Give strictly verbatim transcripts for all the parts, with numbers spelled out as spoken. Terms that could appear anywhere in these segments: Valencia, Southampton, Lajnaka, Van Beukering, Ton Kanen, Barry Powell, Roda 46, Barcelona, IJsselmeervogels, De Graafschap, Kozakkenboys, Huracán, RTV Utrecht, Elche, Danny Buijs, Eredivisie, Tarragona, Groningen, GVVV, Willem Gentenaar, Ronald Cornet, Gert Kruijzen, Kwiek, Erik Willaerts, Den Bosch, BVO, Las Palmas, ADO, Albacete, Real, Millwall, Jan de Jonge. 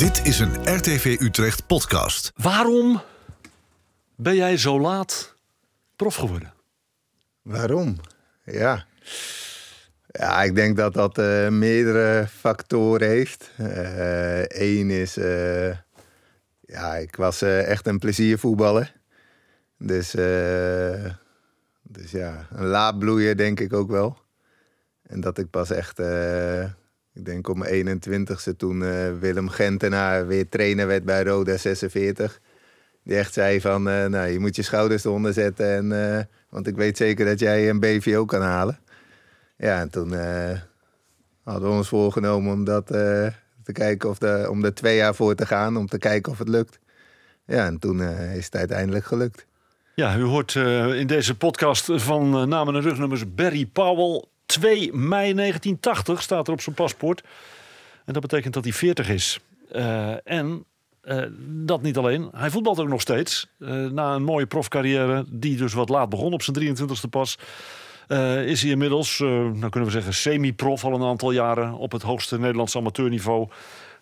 Dit is een R T V Utrecht podcast. Waarom ben jij zo laat prof geworden? Waarom? Ja, ja ik denk dat dat uh, meerdere factoren heeft. Eén uh, is... Uh, ja, ik was uh, echt een pleziervoetballer. Dus, uh, dus ja, een laadbloeier denk ik ook wel. En dat ik pas echt... Uh, Ik denk om mijn eenentwintigste toen uh, Willem Gentenaar weer trainer werd bij Roda zesenveertig. Die echt zei van, uh, nou, je moet je schouders eronder zetten. En, uh, want ik weet zeker dat jij een B V O kan halen. Ja, en toen uh, hadden we ons voorgenomen om, dat, uh, te kijken of de, om er twee jaar voor te gaan. Om te kijken of het lukt. Ja, en toen uh, is het uiteindelijk gelukt. Ja, u hoort uh, in deze podcast van uh, namen en rugnummers Barry Powell... twee mei negentien tachtig staat er op zijn paspoort. En dat betekent dat hij veertig is. Uh, en uh, dat niet alleen. Hij voetbalt ook nog steeds. Uh, na een mooie profcarrière, die dus wat laat begon op zijn drieëntwintigste pas... Uh, is hij inmiddels, uh, nou kunnen we zeggen, semi-prof al een aantal jaren... op het hoogste Nederlandse amateurniveau.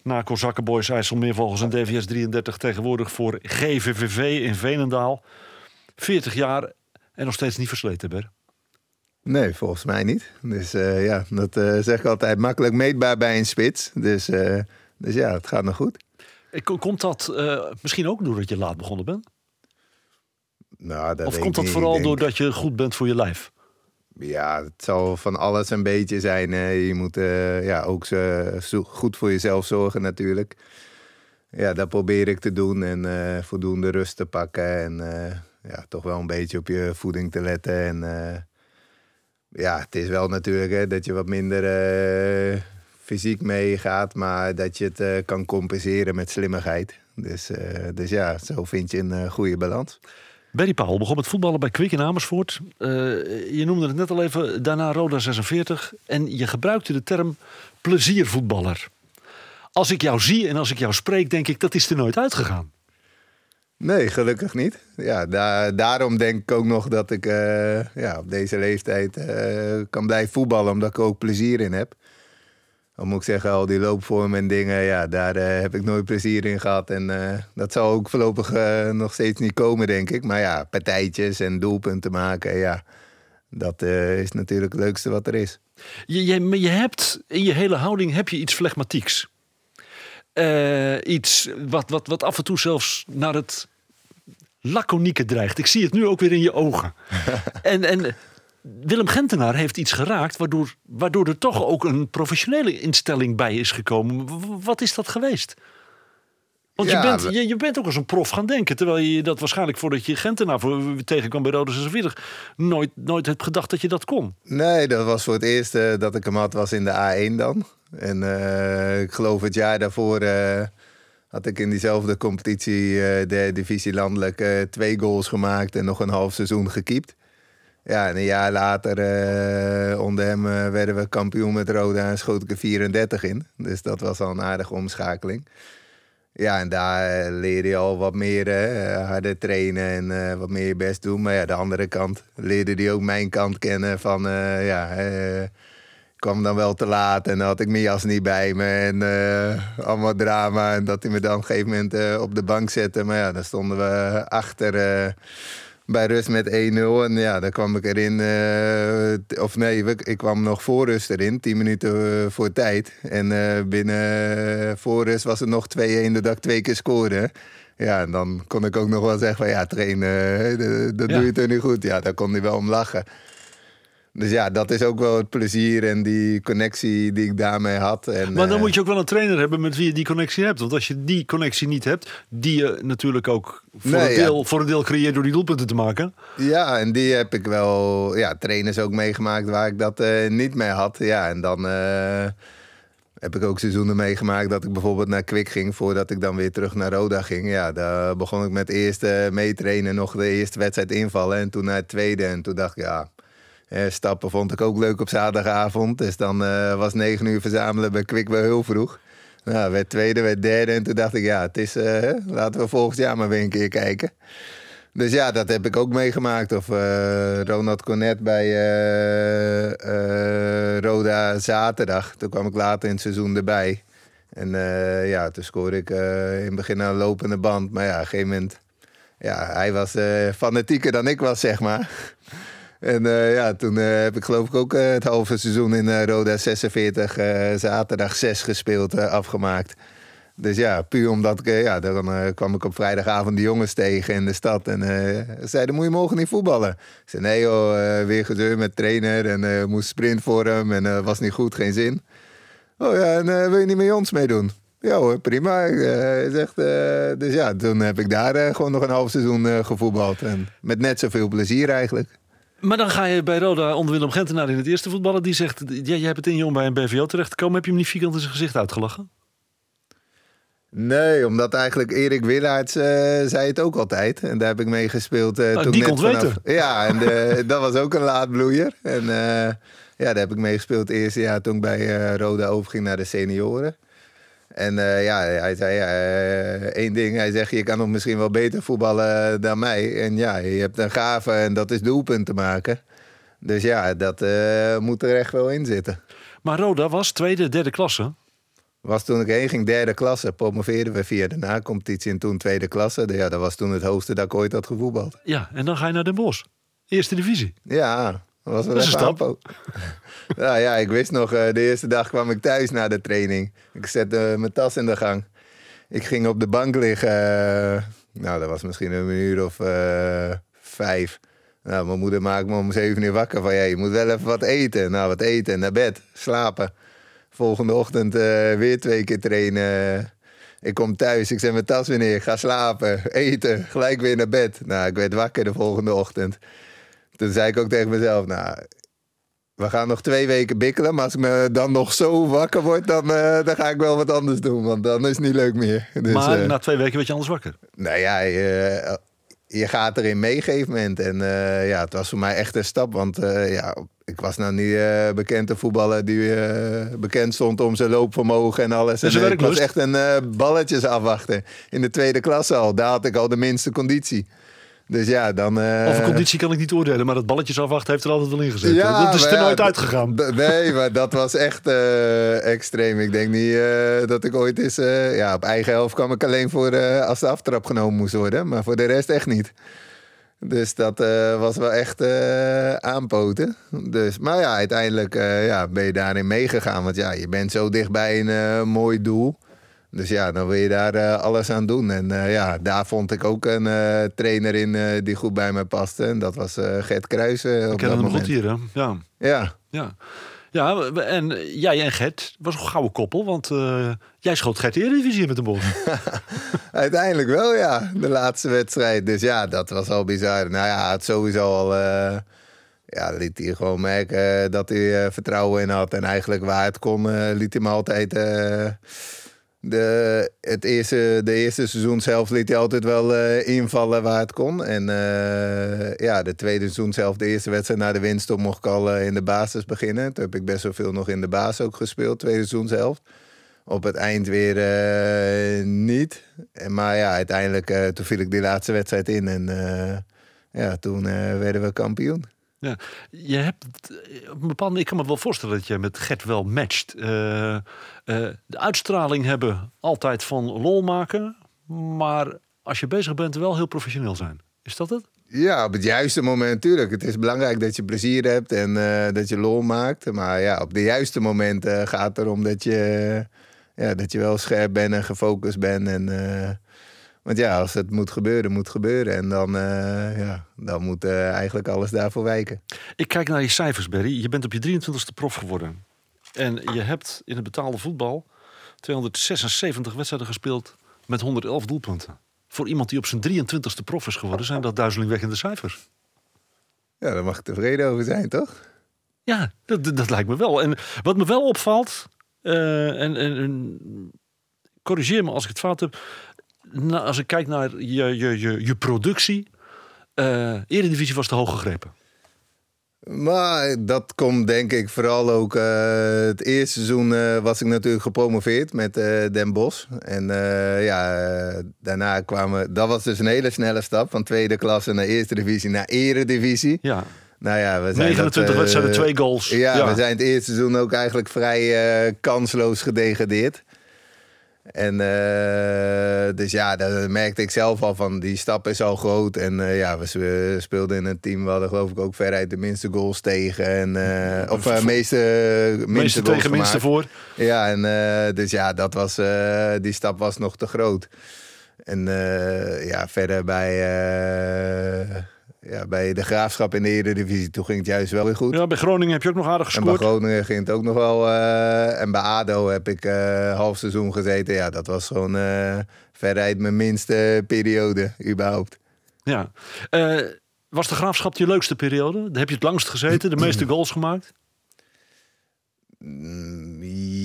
Na Kozakkenboys, IJsselmeervogels en D V S drieëndertig... tegenwoordig voor G V V V in Veenendaal. veertig jaar en nog steeds niet versleten, Ber. Nee, volgens mij niet. Dus uh, ja, dat uh, zeg ik altijd makkelijk meetbaar bij een spits. Dus, uh, dus ja, het gaat nog goed. Komt dat uh, misschien ook doordat je laat begonnen bent? Nou, dat of weet komt dat niet, vooral denk... doordat je goed bent voor je lijf? Ja, het zal van alles een beetje zijn. Hè. Je moet uh, ja, ook zo goed voor jezelf zorgen natuurlijk. Ja, dat probeer ik te doen. En uh, voldoende rust te pakken. En uh, ja, toch wel een beetje op je voeding te letten. En... Uh, Ja, het is wel natuurlijk hè, dat je wat minder uh, fysiek meegaat... maar dat je het uh, kan compenseren met slimmigheid. Dus, uh, dus ja, zo vind je een uh, goede balans. Barry Powell begon met voetballen bij Kwiek in Amersfoort. Uh, je noemde het net al even, daarna Roda zesenveertig. En je gebruikte de term pleziervoetballer. Als ik jou zie en als ik jou spreek, denk ik, dat is er nooit uitgegaan. Nee, gelukkig niet. Ja, da- daarom denk ik ook nog dat ik uh, ja, op deze leeftijd uh, kan blijven voetballen. Omdat ik er ook plezier in heb. Dan moet ik zeggen, al die loopvormen en dingen, ja, daar uh, heb ik nooit plezier in gehad. En uh, dat zal ook voorlopig uh, nog steeds niet komen, denk ik. Maar ja, partijtjes en doelpunten maken, ja, dat uh, is natuurlijk het leukste wat er is. Je, je, je hebt, in je hele houding heb je iets flegmatieks. Uh, iets wat, wat, wat af en toe zelfs naar het laconieke dreigt. Ik zie het nu ook weer in je ogen. en, en Willem Gentenaar heeft iets geraakt... Waardoor, waardoor er toch ook een professionele instelling bij is gekomen. W- wat is dat geweest? Want ja, je, bent, je, je bent ook als een prof gaan denken... terwijl je dat waarschijnlijk voordat je Gentenaar voor, tegenkwam bij Roda zesenveertig... Nooit, nooit hebt gedacht dat je dat kon. Nee, dat was voor het eerst uh, dat ik hem had was in de A één dan... En uh, ik geloof het jaar daarvoor uh, had ik in diezelfde competitie, uh, derde divisie landelijk, uh, twee goals gemaakt en nog een half seizoen gekiept. Ja, en een jaar later uh, onder hem uh, werden we kampioen met Roda en schoot ik er vierendertig in. Dus dat was al een aardige omschakeling. Ja, en daar leer je al wat meer uh, harder trainen en uh, wat meer je best doen. Maar ja, de andere kant leerde die ook mijn kant kennen van uh, ja... Uh, Ik kwam dan wel te laat en dan had ik mijn jas niet bij me. En uh, allemaal drama. En dat hij me dan op een gegeven moment uh, op de bank zette. Maar ja, dan stonden we achter uh, bij rust met een nul. En ja, dan kwam ik erin. Uh, t- of nee, ik kwam nog voor rust erin. Tien minuten uh, voor tijd. En uh, binnen uh, voor rust was het nog twee-een dat ik twee keer scoorde. Ja, en dan kon ik ook nog wel zeggen van ja, trainen, d- dat ja. doe je toch niet goed. Ja, daar kon hij wel om lachen. Dus ja, dat is ook wel het plezier en die connectie die ik daarmee had. En, maar dan uh, moet je ook wel een trainer hebben met wie je die connectie hebt. Want als je die connectie niet hebt, die je natuurlijk ook voor, nee, een, deel, ja. voor een deel creëert door die doelpunten te maken. Ja, en die heb ik wel, ja, trainers ook meegemaakt waar ik dat uh, niet mee had. Ja, en dan uh, heb ik ook seizoenen meegemaakt dat ik bijvoorbeeld naar Kwiek ging voordat ik dan weer terug naar Roda ging. Ja, daar begon ik met eerst uh, meetrainen, nog de eerste wedstrijd invallen en toen naar het tweede. En toen dacht ik, ja... Stappen vond ik ook leuk op zaterdagavond. Dus dan uh, was negen uur verzamelen bij Kwiek wel heel vroeg. Nou, werd tweede, werd derde. En toen dacht ik, ja, het is, uh, laten we volgend jaar maar weer een keer kijken. Dus ja, dat heb ik ook meegemaakt. Of uh, Ronald Cornet bij uh, uh, Roda zaterdag. Toen kwam ik later in het seizoen erbij. En uh, ja, toen scoorde ik uh, in het begin aan een lopende band. Maar ja, op een gegeven moment... Ja, hij was uh, fanatieker dan ik was, zeg maar. En uh, ja, toen uh, heb ik geloof ik ook uh, het halve seizoen in uh, Roda zesenveertig uh, zaterdag zes gespeeld, uh, afgemaakt. Dus ja, puur omdat ik... Uh, ja, dan uh, kwam ik op vrijdagavond de jongens tegen in de stad. En uh, zeiden, moet je morgen niet voetballen? Ik zei, nee joh, uh, weer gezeur met trainer. En uh, moest sprint voor hem. En uh, was niet goed, geen zin. Oh ja, en uh, wil je niet met ons meedoen? Ja hoor, prima. Uh, echt, uh, dus ja, toen heb ik daar uh, gewoon nog een half seizoen uh, gevoetbald. En met net zoveel plezier eigenlijk. Maar dan ga je bij Roda onder Willem Gentenaar in het eerste voetballen. Die zegt, ja, jij bent in jong bij een B V O terechtgekomen. Heb je hem niet vierkant in zijn gezicht uitgelachen? Nee, omdat eigenlijk Erik Willaerts uh, zei het ook altijd. En daar heb ik mee gespeeld. Uh, ah, toen die net kon vanaf... weten. Ja, en de, dat was ook een laadbloeier. En uh, ja, daar heb ik mee gespeeld het eerste jaar toen ik bij uh, Roda overging naar de senioren. En uh, ja, hij zei ja, uh, één ding. Hij zegt, je kan nog misschien wel beter voetballen dan mij. En ja, je hebt een gave en dat is doelpunten maken. Dus ja, dat uh, moet er echt wel in zitten. Maar Roda was tweede, derde klasse? Was toen ik heen ging derde klasse. Promoveerden we via de na-competitie en toen tweede klasse. Ja, dat was toen het hoogste dat ik ooit had gevoetbald. Ja, en dan ga je naar Den Bosch. Eerste divisie. Ja, dat was wel dat even aanpo. Nou ja, ik wist nog, de eerste dag kwam ik thuis na de training. Ik zette mijn tas in de gang. Ik ging op de bank liggen. Nou, dat was misschien een uur of uh, vijf. Nou, mijn moeder maakte me om zeven uur wakker van... Hey, je moet wel even wat eten. Nou, wat eten, naar bed, slapen. Volgende ochtend uh, weer twee keer trainen. Ik kom thuis, ik zet mijn tas weer neer, ga slapen, eten, gelijk weer naar bed. Nou, ik werd wakker de volgende ochtend. Toen zei ik ook tegen mezelf... nou. We gaan nog twee weken bikkelen, maar als ik me dan nog zo wakker word... dan, uh, dan ga ik wel wat anders doen, want dan is het niet leuk meer. Dus, maar uh, na twee weken werd je anders wakker? Nou ja, je, je gaat erin mee op een gegeven moment. En uh, ja, het was voor mij echt een stap, want uh, ja, ik was nou niet uh, bekend... de voetballer die uh, bekend stond om zijn loopvermogen en alles. Dus en, uh, ik was echt een uh, balletjes afwachten in de tweede klasse al. Daar had ik al de minste conditie. Dus ja, dan... Uh... Over conditie kan ik niet oordelen, maar dat balletjes afwachten heeft er altijd wel in gezeten. Ja, dat is er ja, nooit uitgegaan. D- nee, maar dat was echt uh, extreem. Ik denk niet uh, dat ik ooit eens... Uh, ja, op eigen helft kwam ik alleen voor uh, als de aftrap genomen moest worden. Maar voor de rest echt niet. Dus dat uh, was wel echt uh, aanpoten. Dus, maar ja, uiteindelijk uh, ja, ben je daarin meegegaan. Want ja, je bent zo dichtbij een uh, mooi doel. Dus ja, dan wil je daar uh, alles aan doen. En uh, ja, daar vond ik ook een uh, trainer in uh, die goed bij mij paste. En dat was uh, Gert Kruijzen. Ik ken hem goed hier, hè? Ja. Ja. Ja. Ja, en jij en Gert was een gouden koppel. Want uh, jij schoot Gert de Eredivisie met de bol. Uiteindelijk wel, ja. De laatste wedstrijd. Dus ja, dat was al bizar. Nou ja, het sowieso al... Uh, ja, liet hij gewoon merken uh, dat hij uh, vertrouwen in had. En eigenlijk waar het kon, uh, liet hij me altijd... Uh, De, het eerste, de eerste seizoenshelft liet hij altijd wel uh, invallen waar het kon. En uh, ja, de tweede seizoenshelft, de eerste wedstrijd na de winst... mocht ik al uh, in de basis beginnen. Toen heb ik best wel veel nog in de basis ook gespeeld, tweede seizoenshelft. Op het eind weer uh, niet. En, maar ja, uiteindelijk uh, toen viel ik die laatste wedstrijd in. En uh, ja, toen uh, werden we kampioen. Ja, je hebt op een bepaalde, ik kan me wel voorstellen dat je met Gert wel matcht. Uh, uh, de uitstraling hebben altijd van lol maken, maar als je bezig bent wel heel professioneel zijn. Is dat het? Ja, op het juiste moment natuurlijk. Het is belangrijk dat je plezier hebt en uh, dat je lol maakt. Maar ja, op de juiste moment uh, gaat het erom dat je, uh, ja, dat je wel scherp bent en gefocust bent en... Uh, Want ja, als het moet gebeuren, moet gebeuren. En dan, uh, ja, dan moet uh, eigenlijk alles daarvoor wijken. Ik kijk naar je cijfers, Barry. Je bent op je drieëntwintigste prof geworden. En je hebt in het betaalde voetbal tweehonderdzesenzeventig wedstrijden gespeeld met honderdelf doelpunten. Voor iemand die op zijn drieëntwintigste prof is geworden, zijn dat duizelingwekkende cijfers. Ja, daar mag ik tevreden over zijn, toch? Ja, dat, dat lijkt me wel. En wat me wel opvalt, uh, en, en, en corrigeer me als ik het fout heb... Nou, als ik kijk naar je, je, je, je productie, uh, Eredivisie was te hoog gegrepen. Maar dat komt denk ik vooral ook... Uh, het eerste seizoen uh, was ik natuurlijk gepromoveerd met uh, Den Bosch. En uh, ja, uh, daarna kwamen... Dat was dus een hele snelle stap van tweede klasse naar eerste divisie naar eredivisie. Ja. Nou ja, we zijn negenentwintig wedstrijden, uh, twee goals. Ja, ja, we zijn het eerste seizoen ook eigenlijk vrij uh, kansloos gedegradeerd. En uh, dus ja, daar merkte ik zelf al van, die stap is al groot. En uh, ja, we speelden in een team, we hadden geloof ik ook veruit de minste goals tegen. En, uh, of uh, meeste, minste, meeste goals tegen minste voor. Ja, en uh, dus ja, dat was, uh, die stap was nog te groot. En uh, ja, verder bij, uh, ja, bij De Graafschap in de Eredivisie, toen ging het juist wel weer goed. Ja, bij Groningen heb je ook nog aardig gescoord. En bij Groningen ging het ook nog wel. Uh, en bij A D O heb ik uh, half seizoen gezeten. Ja, dat was gewoon uh, veruit mijn minste periode, überhaupt. Ja. Uh, was De Graafschap je leukste periode? Heb je het langst gezeten, de meeste goals gemaakt?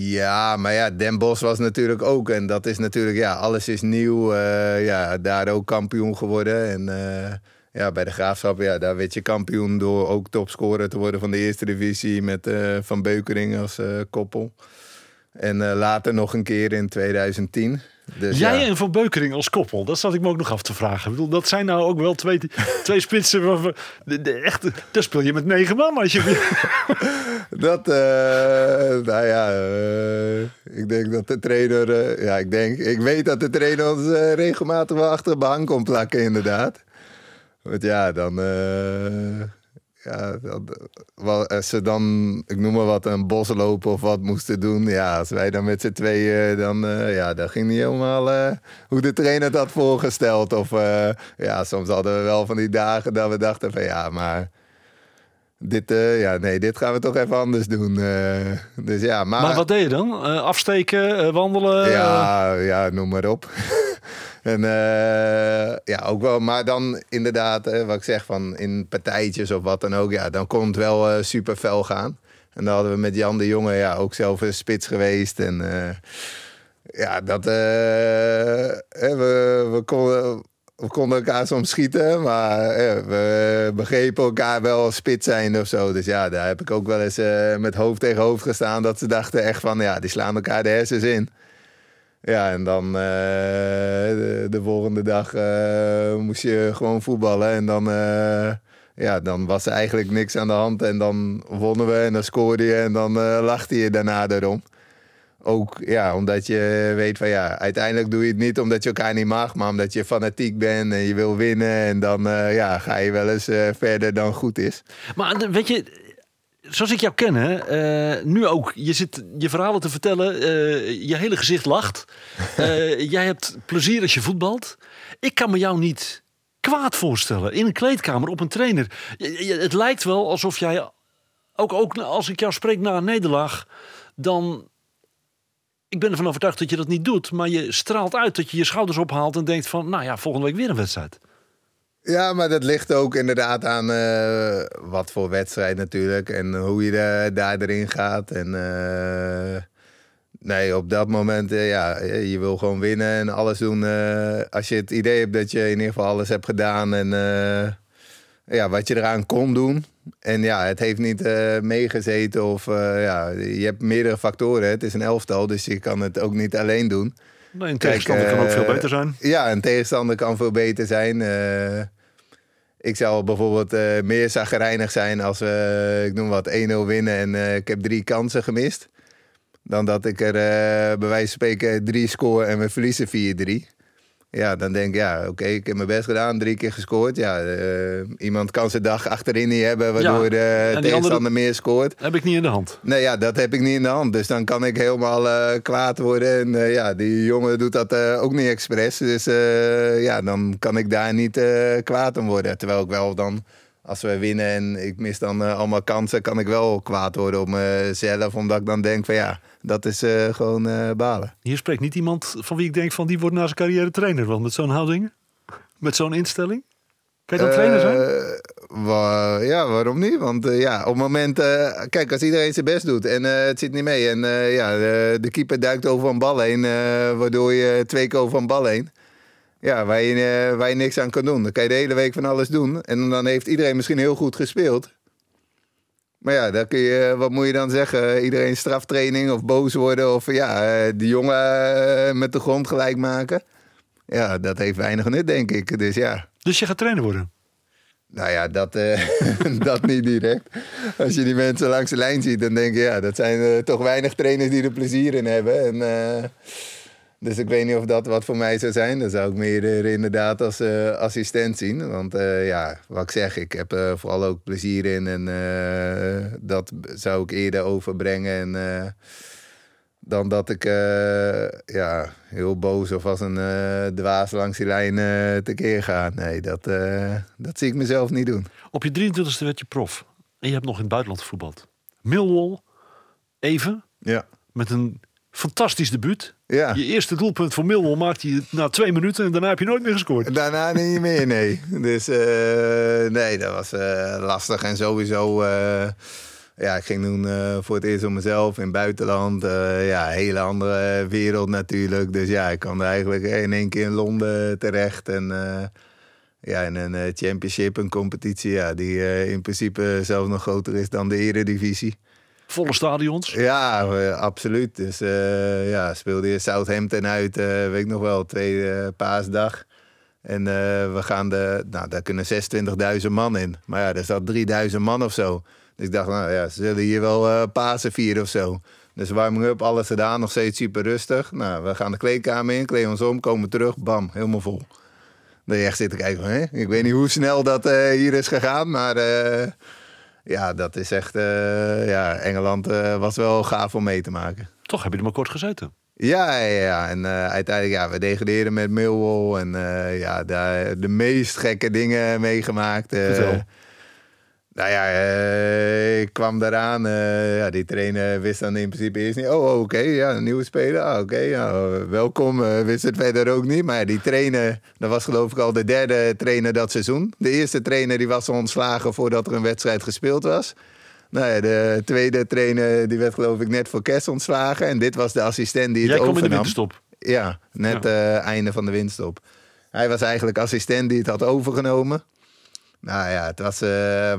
Ja, maar ja, Den Bosch was natuurlijk ook. En dat is natuurlijk, ja, alles is nieuw. Uh, ja, daar ook kampioen geworden. En uh, ja, bij De Graafschap, ja, daar werd je kampioen door ook topscorer te worden van de eerste divisie. Met uh, Van Beukering als uh, koppel. En uh, later nog een keer in tweeduizend tien. Dus, Jij ja. en Van Beukering als koppel, dat zat ik me ook nog af te vragen. Ik bedoel, dat zijn nou ook wel twee, twee spitsen waarvan... De, de, echt, daar speel je met negen man als je... Dat, uh, nou ja, uh, ik denk dat de trainer... Uh, ja, ik denk, ik weet dat de trainer ons uh, regelmatig wel achter de behang komt plakken, inderdaad. Want ja, dan... Uh, ja, dat, als ze dan, ik noem maar wat, een bos lopen of wat moesten doen. Ja, als wij dan met z'n tweeën, dan uh, ja, dat ging niet helemaal uh, hoe de trainer dat voorgesteld. Of uh, ja, soms hadden we wel van die dagen dat we dachten van ja, maar... Dit, uh, ja, nee, dit gaan we toch even anders doen. Uh, dus ja, maar... maar wat deed je dan? Uh, afsteken, uh, wandelen? Ja, uh... ja, noem maar op. en uh, ja, ook wel. Maar dan inderdaad, uh, wat ik zeg, van in partijtjes of wat dan ook. Ja, dan kon het wel uh, super fel gaan. En dan hadden we met Jan de Jonge ja, ook zelf een spits geweest. En uh, ja, dat... Uh, we, we konden... We konden elkaar soms schieten, maar ja, we begrepen elkaar wel als spits zijn of zo. Dus ja, daar heb ik ook wel eens uh, met hoofd tegen hoofd gestaan. Dat ze dachten echt van, ja, die slaan elkaar de hersens in. Ja, en dan uh, de, de volgende dag uh, moest je gewoon voetballen. En dan, uh, ja, dan was er eigenlijk niks aan de hand. En dan wonnen we en dan scoorde je en dan uh, lachte je daarna erom. Ook ja, omdat je weet van ja, uiteindelijk doe je het niet omdat je elkaar niet mag, maar omdat je fanatiek bent en je wil winnen. En dan uh, ja, ga je wel eens uh, verder dan goed is. Maar weet je, zoals ik jou ken, hè, uh, nu ook. Je zit je verhalen te vertellen, uh, je hele gezicht lacht. Uh, jij hebt plezier als je voetbalt. Ik kan me jou niet kwaad voorstellen in een kleedkamer op een trainer. Je, je, het lijkt wel alsof jij, ook, ook als ik jou spreek na een nederlaag, dan... Ik ben ervan overtuigd dat je dat niet doet, maar je straalt uit dat je je schouders ophaalt en denkt van, nou ja, volgende week weer een wedstrijd. Ja, maar dat ligt ook inderdaad aan uh, wat voor wedstrijd natuurlijk en hoe je er, daar erin gaat. En uh, nee, op dat moment, uh, ja, je wil gewoon winnen en alles doen. Uh, als je het idee hebt dat je in ieder geval alles hebt gedaan en uh, ja, wat je eraan kon doen. En ja, het heeft niet uh, meegezeten of uh, ja, je hebt meerdere factoren. Het is een elftal, dus je kan het ook niet alleen doen. Nee, een tegenstander Kijk, uh, kan ook veel beter zijn. Ja, een tegenstander kan veel beter zijn. Uh, ik zou bijvoorbeeld uh, meer chagrijnig zijn als we, uh, ik noem wat, één nul winnen en uh, ik heb drie kansen gemist. Dan dat ik er uh, bij wijze van spreken drie score en we verliezen vier drie. Ja, dan denk ik, ja, oké, okay, ik heb mijn best gedaan, drie keer gescoord. Ja, uh, iemand kan zijn dag achterin niet hebben, waardoor ja, de tegenstander andere... meer scoort. Heb ik niet in de hand. Nee, ja, dat heb ik niet in de hand. Dus dan kan ik helemaal uh, kwaad worden. En uh, ja, die jongen doet dat uh, ook niet expres. Dus uh, ja, dan kan ik daar niet uh, kwaad om worden. Terwijl ik wel dan, als we winnen en ik mis dan uh, allemaal kansen, kan ik wel kwaad worden op mezelf. Omdat ik dan denk van ja, dat is uh, gewoon uh, balen. Hier spreekt niet iemand van wie ik denk van die wordt na zijn carrière trainer. Want met zo'n houding, met zo'n instelling. Kan je dan uh, trainer zijn? Wa- ja, waarom niet? Want uh, ja, op het moment, uh, kijk, als iedereen zijn best doet en uh, het zit niet mee. En uh, ja, de, de keeper duikt over een bal heen, uh, waardoor je twee keer over een bal heen. Ja, waar je, uh, waar je niks aan kan doen. Dan kan je de hele week van alles doen. En dan heeft iedereen misschien heel goed gespeeld. Maar ja, dan kun je, wat moet je dan zeggen? Iedereen straftraining of boos worden. Of ja, die jongen met de grond gelijk maken. Ja, dat heeft weinig nut, denk ik. Dus ja. Dus je gaat trainer worden? Nou ja, dat, uh, dat niet direct. Als je die mensen langs de lijn ziet, dan denk je... Ja, dat zijn uh, toch weinig trainers die er plezier in hebben. En... Uh, Dus ik weet niet of dat wat voor mij zou zijn. Dan zou ik meer uh, inderdaad als uh, assistent zien. Want uh, ja, wat ik zeg, ik heb uh, vooral ook plezier in. En uh, dat zou ik eerder overbrengen. En, uh, dan dat ik uh, ja, heel boos of als een uh, dwaas langs die lijn uh, tekeer ga. Nee, dat, uh, dat zie ik mezelf niet doen. Op je drieëntwintigste werd je prof. En je hebt nog in het buitenland gevoetbald. Millwall, even, ja. Met een fantastisch debuut. Ja. Je eerste doelpunt voor Millwall maakte je na twee minuten en daarna heb je nooit meer gescoord. Daarna niet meer, nee. Dus uh, nee, dat was uh, lastig. En sowieso, uh, ja, ik ging toen uh, voor het eerst om mezelf in het buitenland. Uh, ja, een hele andere wereld natuurlijk. Dus ja, ik kwam er eigenlijk in één keer in Londen terecht en... Uh, Ja, en een championship, een competitie, ja, die uh, in principe zelfs nog groter is dan de eredivisie. Volle stadions? Ja, uh, absoluut. Dus uh, ja, speelde je Southampton uit, uh, weet ik nog wel, tweede uh, paasdag. En uh, we gaan de, nou, daar kunnen zesentwintigduizend man in. Maar ja, er zat drieduizend man of zo. Dus ik dacht, nou ja, ze zullen hier wel uh, Pasen vieren of zo. Dus warming up, alles gedaan, nog steeds super rustig. Nou, we gaan de kleedkamer in, kleden ons om, komen terug, bam, helemaal vol. Dat je echt zit te kijken, hè? Ik weet niet hoe snel dat uh, hier is gegaan, maar uh, ja, dat is echt, uh, ja, Engeland uh, was wel gaaf om mee te maken. Toch heb je er maar kort gezeten. Ja, ja, ja. En uh, uiteindelijk, ja, we degradeerden met Millwall en uh, ja, daar de meest gekke dingen meegemaakt. Uh, nou ja, uh, ik kwam daaraan, uh, ja, die trainer wist dan in principe eerst niet, oh, oké, okay, ja, een nieuwe speler, ah, oké, okay, ja, welkom, uh, wist het verder ook niet. Maar die trainer, dat was geloof ik al de derde trainer dat seizoen. De eerste trainer die was ontslagen voordat er een wedstrijd gespeeld was. Nou ja, de tweede trainer die werd geloof ik net voor kerst ontslagen en dit was de assistent die het overnam. Jij kwam in de winterstop. Ja, net ja. Uh, einde van de winterstop. Hij was eigenlijk assistent die het had overgenomen. Nou ja, het was, uh,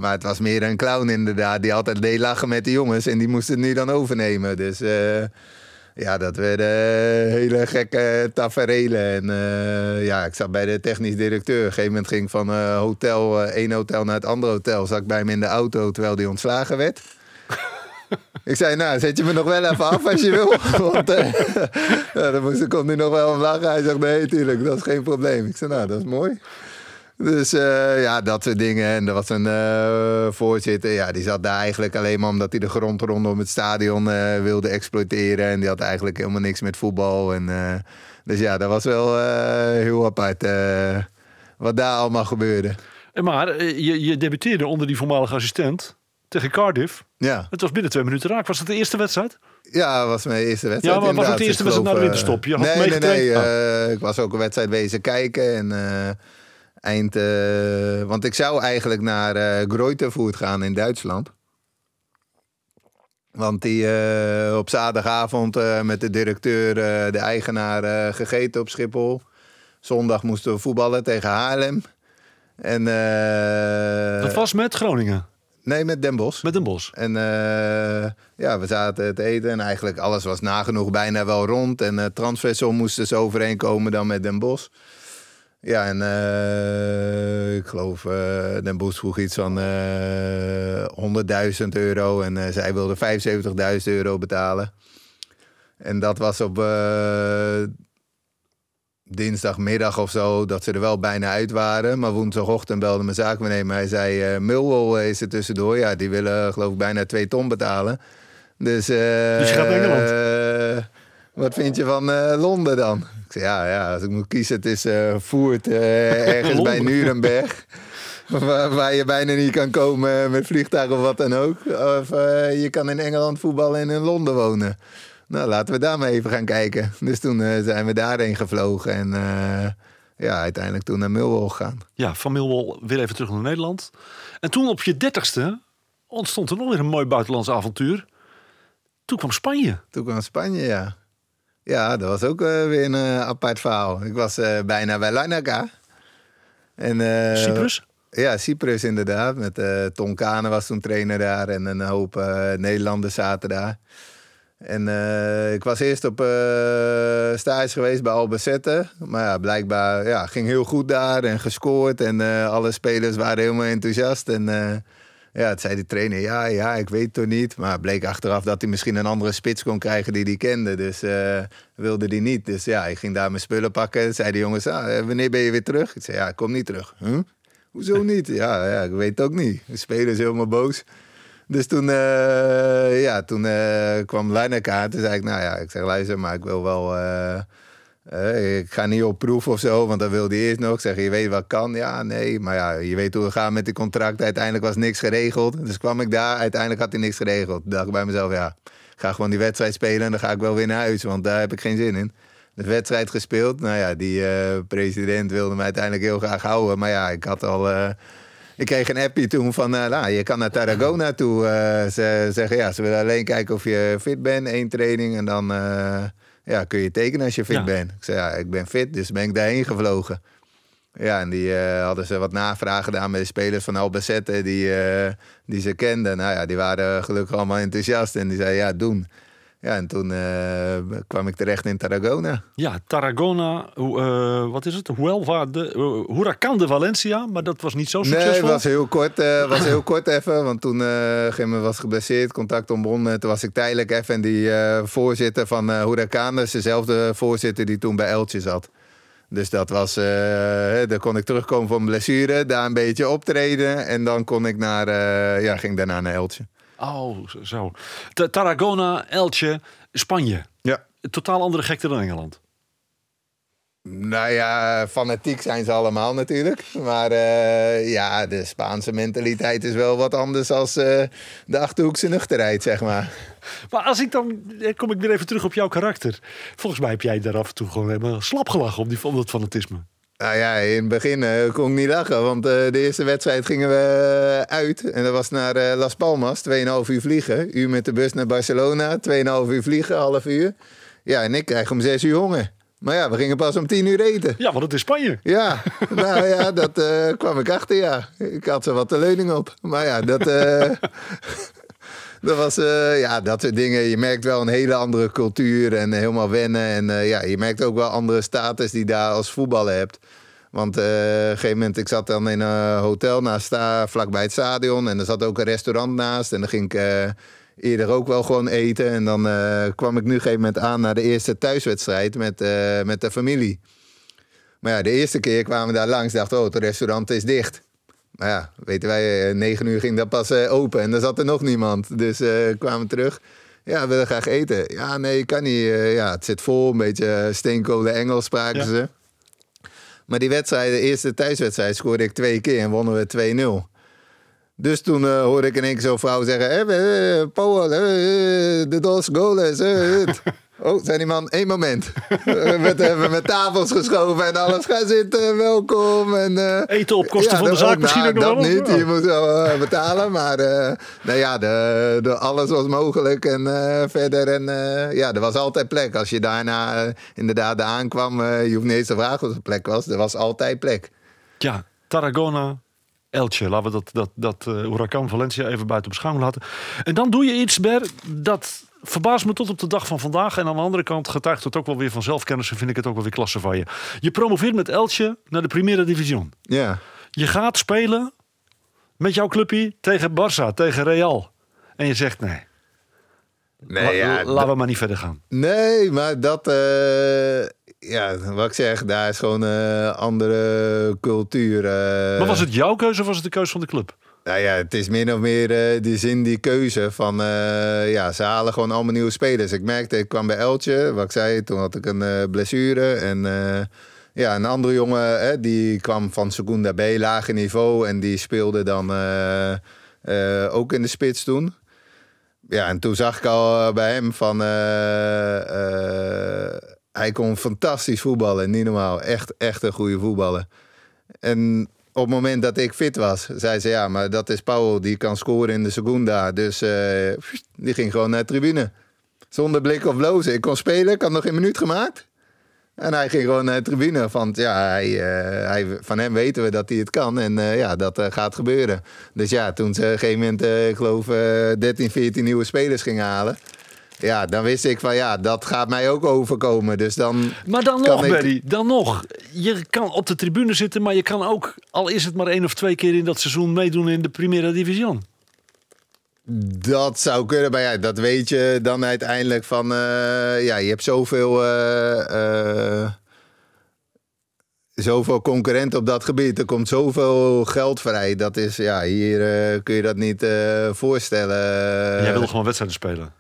maar het was meer een clown inderdaad. Die altijd deed lachen met de jongens. En die moesten het nu dan overnemen. Dus uh, ja, dat werden uh, hele gekke taferelen. En uh, ja, ik zat bij de technisch directeur. Op een gegeven moment ging ik van uh, hotel, uh, één hotel naar het andere hotel. Zat ik bij hem in de auto terwijl die ontslagen werd. Ik zei, nou, zet je me nog wel even af als je wil. Want uh, ja, dan moest, kon hij nog wel om lachen. Hij zegt, nee, tuurlijk, dat is geen probleem. Ik zei, nou, dat is mooi. Dus uh, ja, dat soort dingen. En er was een uh, voorzitter, ja, die zat daar eigenlijk alleen maar omdat hij de grond rondom het stadion uh, wilde exploiteren. En die had eigenlijk helemaal niks met voetbal. En, uh, dus ja, dat was wel uh, heel apart uh, wat daar allemaal gebeurde. Maar je, je debuteerde onder die voormalige assistent tegen Cardiff. Ja. Het was binnen twee minuten raak. Was dat de eerste wedstrijd? Ja, dat was mijn eerste wedstrijd. Ja, maar was het de eerste wedstrijd na de winterstop? Je had nee, nee, nee. Uh, oh. Ik was ook een wedstrijd wezen kijken en... Uh, Eind, uh, want ik zou eigenlijk naar uh, Groningen gaan in Duitsland. Want die uh, op zaterdagavond uh, met de directeur, uh, de eigenaar, uh, gegeten op Schiphol. Zondag moesten we voetballen tegen Haarlem. En, uh, dat was met Groningen? Nee, met Den Bosch. Met Den Bosch. En uh, ja, we zaten te eten en eigenlijk alles was nagenoeg bijna wel rond. En uh, transfersom moesten ze overeenkomen dan met Den Bosch. Ja, en uh, ik geloof, uh, Den Bosch vroeg iets van uh, honderdduizend euro. En uh, zij wilde vijfenzeventigduizend euro betalen. En dat was op uh, dinsdagmiddag of zo, dat ze er wel bijna uit waren. Maar woensdagochtend belde mijn zaakwaarnemer. Hij zei, uh, Millwall is er tussendoor. Ja, die willen geloof ik bijna twee ton betalen. Dus, uh, dus je gaat naar Engeland. Uh, Wat vind je van uh, Londen dan? Ik zei, ja, ja, als ik moet kiezen, het is uh, Voert uh, ergens bij Nuremberg. waar, waar je bijna niet kan komen met vliegtuig of wat dan ook. Of uh, je kan in Engeland voetballen en in Londen wonen. Nou, laten we daar maar even gaan kijken. Dus toen uh, zijn we daarheen gevlogen en uh, ja, uiteindelijk toen naar Millwall gegaan. Ja, van Millwall weer even terug naar Nederland. En toen op je dertigste ontstond er nog weer een mooi buitenlands avontuur. Toen kwam Spanje. Toen kwam Spanje, ja. Ja, dat was ook uh, weer een uh, apart verhaal. Ik was uh, bijna bij Lajnaka. En, uh, Cyprus? Ja, Cyprus inderdaad. Met uh, Ton Kanen was toen trainer daar. En een hoop uh, Nederlanders zaten daar. En uh, ik was eerst op uh, stage geweest bij Albacete. Maar ja, blijkbaar ja, ging heel goed daar en gescoord. En uh, alle spelers waren helemaal enthousiast. En uh, Ja, het zei de trainer, ja, ja, ik weet het toch niet. Maar bleek achteraf dat hij misschien een andere spits kon krijgen die hij kende. Dus uh, wilde hij niet. Dus ja, ik ging daar mijn spullen pakken. Zei de jongens, ah, wanneer ben je weer terug? Ik zei, ja, ik kom niet terug. Huh? Hoezo niet? Ja, ja, ik weet het ook niet. De speler is helemaal boos. Dus toen, uh, ja, toen uh, kwam Lajnaka. Toen zei ik, nou ja, ik zeg, luister, maar ik wil wel... Uh, Uh, ik ga niet op proef of zo, want dat wilde hij eerst nog. Ik zeg, je weet wat kan. Ja, nee, maar ja, je weet hoe we gaan met die contract. Uiteindelijk was niks geregeld. Dus kwam ik daar, uiteindelijk had hij niks geregeld. Toen dacht ik bij mezelf, ja, ik ga gewoon die wedstrijd spelen... en dan ga ik wel weer naar huis, want daar heb ik geen zin in. De wedstrijd gespeeld, nou ja, die uh, president wilde me uiteindelijk heel graag houden. Maar ja, ik had al... Uh, ik kreeg een appie toen van, uh, nou, je kan naar Tarragona toe. Uh, ze zeggen, ja, ze willen alleen kijken of je fit bent. Eén training en dan... Uh, ja, kun je tekenen als je fit ja. bent. Ik zei, ja, ik ben fit, dus ben ik daarheen gevlogen. Ja, en die uh, hadden ze wat navragen gedaan met de spelers van Albacete... Die, uh, die ze kenden. Nou ja, die waren gelukkig allemaal enthousiast. En die zeiden, ja, doen. Ja, en toen uh, kwam ik terecht in Tarragona. Ja, Tarragona, uh, wat is het? Huelva de, uh, Huracán de Valencia, maar dat was niet zo succesvol. Nee, het was heel kort, uh, was heel kort even. Want toen uh, Gimme was geblesseerd, contact ontbonden. Toen was ik tijdelijk even. En die uh, voorzitter van uh, Huracán, dus dezelfde voorzitter die toen bij Elche zat. Dus dat was, uh, daar kon ik terugkomen van blessure, daar een beetje optreden. En dan kon ik naar, uh, ja, ging daarna naar Elche. Oh, zo. Tarragona, Elche, Spanje. Ja. Totaal andere gekte dan Engeland. Nou ja, fanatiek zijn ze allemaal natuurlijk. Maar uh, ja, de Spaanse mentaliteit is wel wat anders dan uh, de Achterhoekse nuchterheid, zeg maar. Maar als ik dan, kom ik weer even terug op jouw karakter. Volgens mij heb jij daar af en toe gewoon helemaal slap gelachen om, die, om dat fanatisme. Nou ja, in het begin uh, kon ik niet lachen, want uh, de eerste wedstrijd gingen we uit. En dat was naar uh, Las Palmas, twee en een half uur vliegen. Uur met de bus naar Barcelona, twee en een half uur vliegen, half uur. Ja, en ik krijg om zes uur honger. Maar ja, we gingen pas om tien uur eten. Ja, want het is Spanje. Ja, nou ja, dat uh, kwam ik achter, ja. Ik had er wat de leuning op. Maar ja, dat... Uh... Dat was, uh, ja, dat soort dingen. Je merkt wel een hele andere cultuur en helemaal wennen. En uh, ja, je merkt ook wel andere status die daar als voetballer hebt. Want uh, op een gegeven moment, ik zat dan in een hotel naast, vlakbij het stadion. En er zat ook een restaurant naast. En dan ging ik uh, eerder ook wel gewoon eten. En dan uh, kwam ik nu een gegeven moment aan naar de eerste thuiswedstrijd met, uh, met de familie. Maar ja, de eerste keer kwamen we daar langs. Dachten, oh, het restaurant is dicht. Maar ja, weten wij, negen uur ging dat pas open en daar zat er nog niemand. Dus uh, kwamen we terug. Ja, we willen graag eten. Ja, nee, kan niet. Uh, ja, het zit vol, een beetje steenkolen Engels spraken ja. ze. Maar die wedstrijd, de eerste thuiswedstrijd, scoorde ik twee keer en wonnen we twee nul. Dus toen uh, hoorde ik in één keer zo'n vrouw zeggen... Eh, eh, Powell, eh, de dos goles, eh, oh, zei die man, één moment. We hebben met tafels geschoven en alles. Ga zitten, welkom. En, uh, eten op kosten ja, van de zaak ook, misschien nou, ook nog dat niet, ja. Je moet wel uh, betalen. Maar uh, nou ja, de, de, alles was mogelijk en uh, verder. En uh, ja, er was altijd plek. Als je daarna uh, inderdaad aankwam, uh, je hoeft niet eens te vragen of er plek was. Er was altijd plek. Ja, Tarragona, Elche. Laten we dat, dat, dat uh, Huracán Valencia even buiten beschouwing laten. En dan doe je iets, Ber, dat... Verbaas me tot op de dag van vandaag. En aan de andere kant getuigt het ook wel weer van zelfkennis. En vind ik het ook wel weer klasse van je. Je promoveert met Elche naar de Primera Division. Ja. Je gaat spelen met jouw clubje tegen Barça, tegen Real. En je zegt nee. nee La, ja, laten dat... we maar niet verder gaan. Nee, maar dat... Uh... Ja, wat ik zeg, daar is gewoon een uh, andere cultuur. Uh... Maar was het jouw keuze of was het de keuze van de club? Nou ja, het is min of meer uh, die zin, die keuze van... Uh, ja, ze halen gewoon allemaal nieuwe spelers. Ik merkte, ik kwam bij Elche, wat ik zei, toen had ik een uh, blessure. En uh, ja, een andere jongen, hè, die kwam van Segunda B, lage niveau. En die speelde dan uh, uh, ook in de spits toen. Ja, en toen zag ik al bij hem van... Uh, uh, hij kon fantastisch voetballen, niet normaal. Echt, echt een goede voetballer. En... Op het moment dat ik fit was, zei ze... ja, maar dat is Powell, die kan scoren in de Segunda. Dus uh, die ging gewoon naar de tribune. Zonder blik of blozen. Ik kon spelen, ik had nog geen minuut gemaakt. En hij ging gewoon naar de tribune. Want ja, hij, uh, hij, van hem weten we dat hij het kan. En uh, ja, dat uh, gaat gebeuren. Dus ja, toen ze op een gegeven moment... Uh, ik geloof uh, dertien, veertien nieuwe spelers gingen halen... Ja, dan wist ik van ja, dat gaat mij ook overkomen. Dus dan maar dan nog, ik... Barry, dan nog. Je kan op de tribune zitten, maar je kan ook... al is het maar één of twee keer in dat seizoen meedoen in de Primera Division. Dat zou kunnen, maar ja, dat weet je dan uiteindelijk van... Uh, ja, je hebt zoveel, uh, uh, zoveel concurrenten op dat gebied. Er komt zoveel geld vrij. Dat is, ja, hier uh, kun je dat niet uh, voorstellen. En jij wilde gewoon wedstrijden spelen?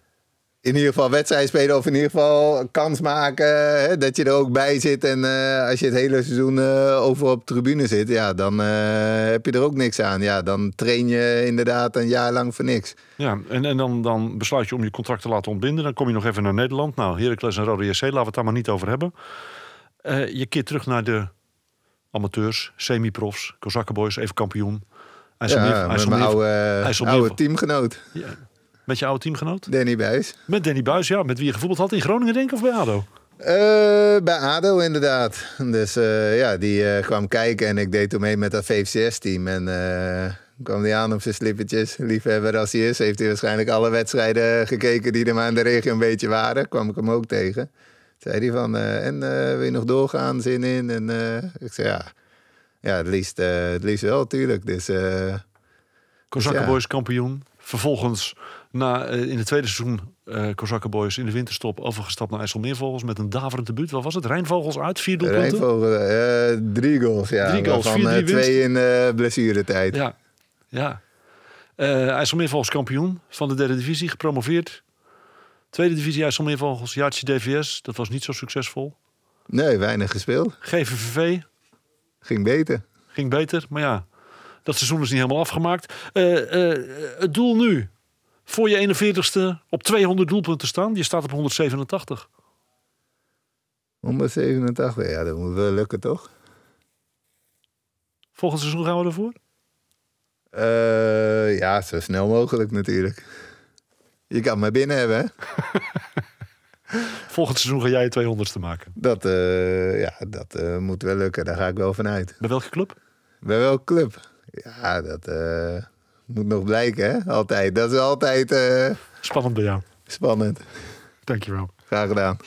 In ieder geval wedstrijden spelen of in ieder geval kans maken. Hè, dat je er ook bij zit. En uh, als je het hele seizoen uh, over op tribune zit, ja, dan uh, heb je er ook niks aan. Ja, dan train je inderdaad een jaar lang voor niks. Ja, en, en dan, dan besluit je om je contract te laten ontbinden. Dan kom je nog even naar Nederland. Nou, Heracles en Roda J C, laten we het daar maar niet over hebben. Uh, je keert terug naar de amateurs, semi-profs, Kozakkenboys, even kampioen. Ja, met mijn oude, oude teamgenoot. Ja. Met je oude teamgenoot? Danny Buijs. Met Danny Buijs, ja. Met wie je gevoetbald had in Groningen, denk ik, of bij A D O? Uh, bij A D O, inderdaad. Dus uh, ja, die uh, kwam kijken en ik deed toen mee met dat V F C S-team. En uh, kwam die aan op zijn slippertjes. Liefhebber als hij is, heeft hij waarschijnlijk alle wedstrijden gekeken die er maar in de regio een beetje waren. Kwam ik hem ook tegen. Zei hij van, uh, en uh, wil je nog doorgaan, zin in? En uh, ik zei, ja, ja het, liefst, uh, het liefst wel, natuurlijk. Dus, uh, Kozakkenboys, ja. Kampioen. Vervolgens na, uh, in het tweede seizoen uh, Kozakkenboys in de winterstop overgestapt naar IJsselmeervogels met een daverend debuut. Wat was het? Rijnvogels uit, vier doelpunten? Rijnvogels, uh, drie goals, ja. Drie goals, vier, drie uh, twee in uh, blessuretijd. Ja, ja. Uh, IJsselmeervogels kampioen van de derde divisie, gepromoveerd. Tweede divisie IJsselmeervogels, jaartje D V S. Dat was niet zo succesvol. Nee, weinig gespeeld. G V V V. Ging beter. Ging beter, maar ja. Dat seizoen is niet helemaal afgemaakt. Uh, uh, het doel nu, voor je eenenveertigste op tweehonderd doelpunten staan. Je staat op honderdzevenentachtig. honderdzevenentachtig, ja, dat moet wel lukken, toch? Volgend seizoen gaan we ervoor? Uh, ja, zo snel mogelijk natuurlijk. Je kan maar binnen hebben, hè? Volgend seizoen ga jij je tweehonderdste maken. Dat, uh, ja, dat uh, moet wel lukken, daar ga ik wel vanuit. Bij welke club? Bij welke club? Ja, dat uh, moet nog blijken, hè? Altijd. Dat is altijd... Uh... Spannend bij jou. Spannend. Dankjewel. Graag gedaan.